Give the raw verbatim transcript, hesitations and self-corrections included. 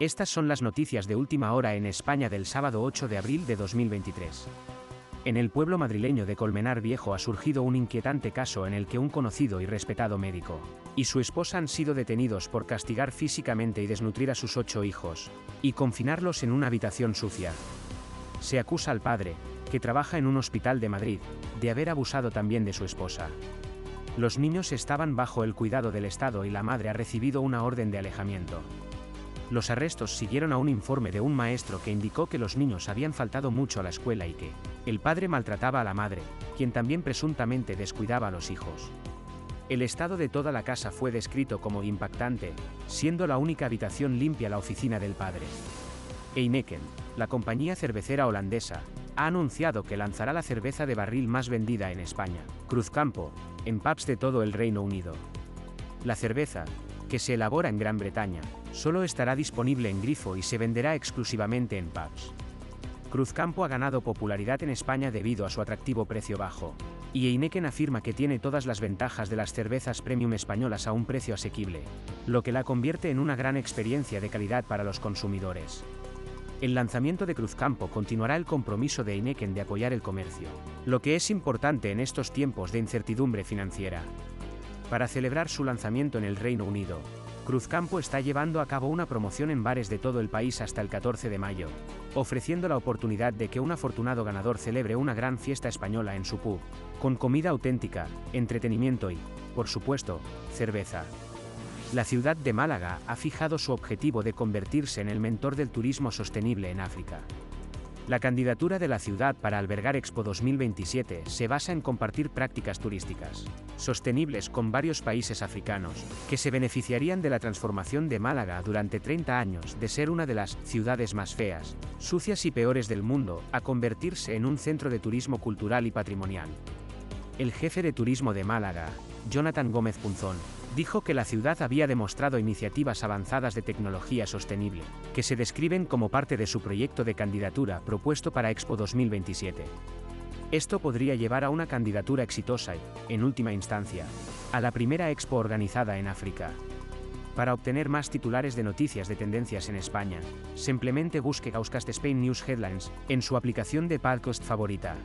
Estas son las noticias de última hora en España del sábado ocho de abril de dos mil veintitrés. En el pueblo madrileño de Colmenar Viejo ha surgido un inquietante caso en el que un conocido y respetado médico y su esposa han sido detenidos por castigar físicamente y desnutrir a sus ocho hijos y confinarlos en una habitación sucia. Se acusa al padre, que trabaja en un hospital de Madrid, de haber abusado también de su esposa. Los niños estaban bajo el cuidado del Estado y la madre ha recibido una orden de alejamiento. Los arrestos siguieron a un informe de un maestro que indicó que los niños habían faltado mucho a la escuela y que el padre maltrataba a la madre, quien también presuntamente descuidaba a los hijos. El estado de toda la casa fue descrito como impactante, siendo la única habitación limpia la oficina del padre. Heineken, la compañía cervecera holandesa, ha anunciado que lanzará la cerveza de barril más vendida en España, Cruzcampo, en pubs de todo el Reino Unido. La cerveza, que se elabora en Gran Bretaña, solo estará disponible en grifo y se venderá exclusivamente en pubs. Cruzcampo ha ganado popularidad en España debido a su atractivo precio bajo, y Heineken afirma que tiene todas las ventajas de las cervezas premium españolas a un precio asequible, lo que la convierte en una gran experiencia de calidad para los consumidores. El lanzamiento de Cruzcampo continuará el compromiso de Heineken de apoyar el comercio, lo que es importante en estos tiempos de incertidumbre financiera. Para celebrar su lanzamiento en el Reino Unido, Cruzcampo está llevando a cabo una promoción en bares de todo el país hasta el catorce de mayo, ofreciendo la oportunidad de que un afortunado ganador celebre una gran fiesta española en su pub, con comida auténtica, entretenimiento y, por supuesto, cerveza. La ciudad de Málaga ha fijado su objetivo de convertirse en el mentor del turismo sostenible en África. La candidatura de la ciudad para albergar Expo dos mil veintisiete se basa en compartir prácticas turísticas sostenibles con varios países africanos, que se beneficiarían de la transformación de Málaga durante treinta años de ser una de las ciudades más feas, sucias y peores del mundo, a convertirse en un centro de turismo cultural y patrimonial. El jefe de turismo de Málaga, Jonathan Gómez Punzón, dijo que la ciudad había demostrado iniciativas avanzadas de tecnología sostenible, que se describen como parte de su proyecto de candidatura propuesto para Expo dos mil veintisiete. Esto podría llevar a una candidatura exitosa y, en última instancia, a la primera Expo organizada en África. Para obtener más titulares de noticias de tendencias en España, simplemente busque Auscast Spain News Headlines en su aplicación de podcast favorita.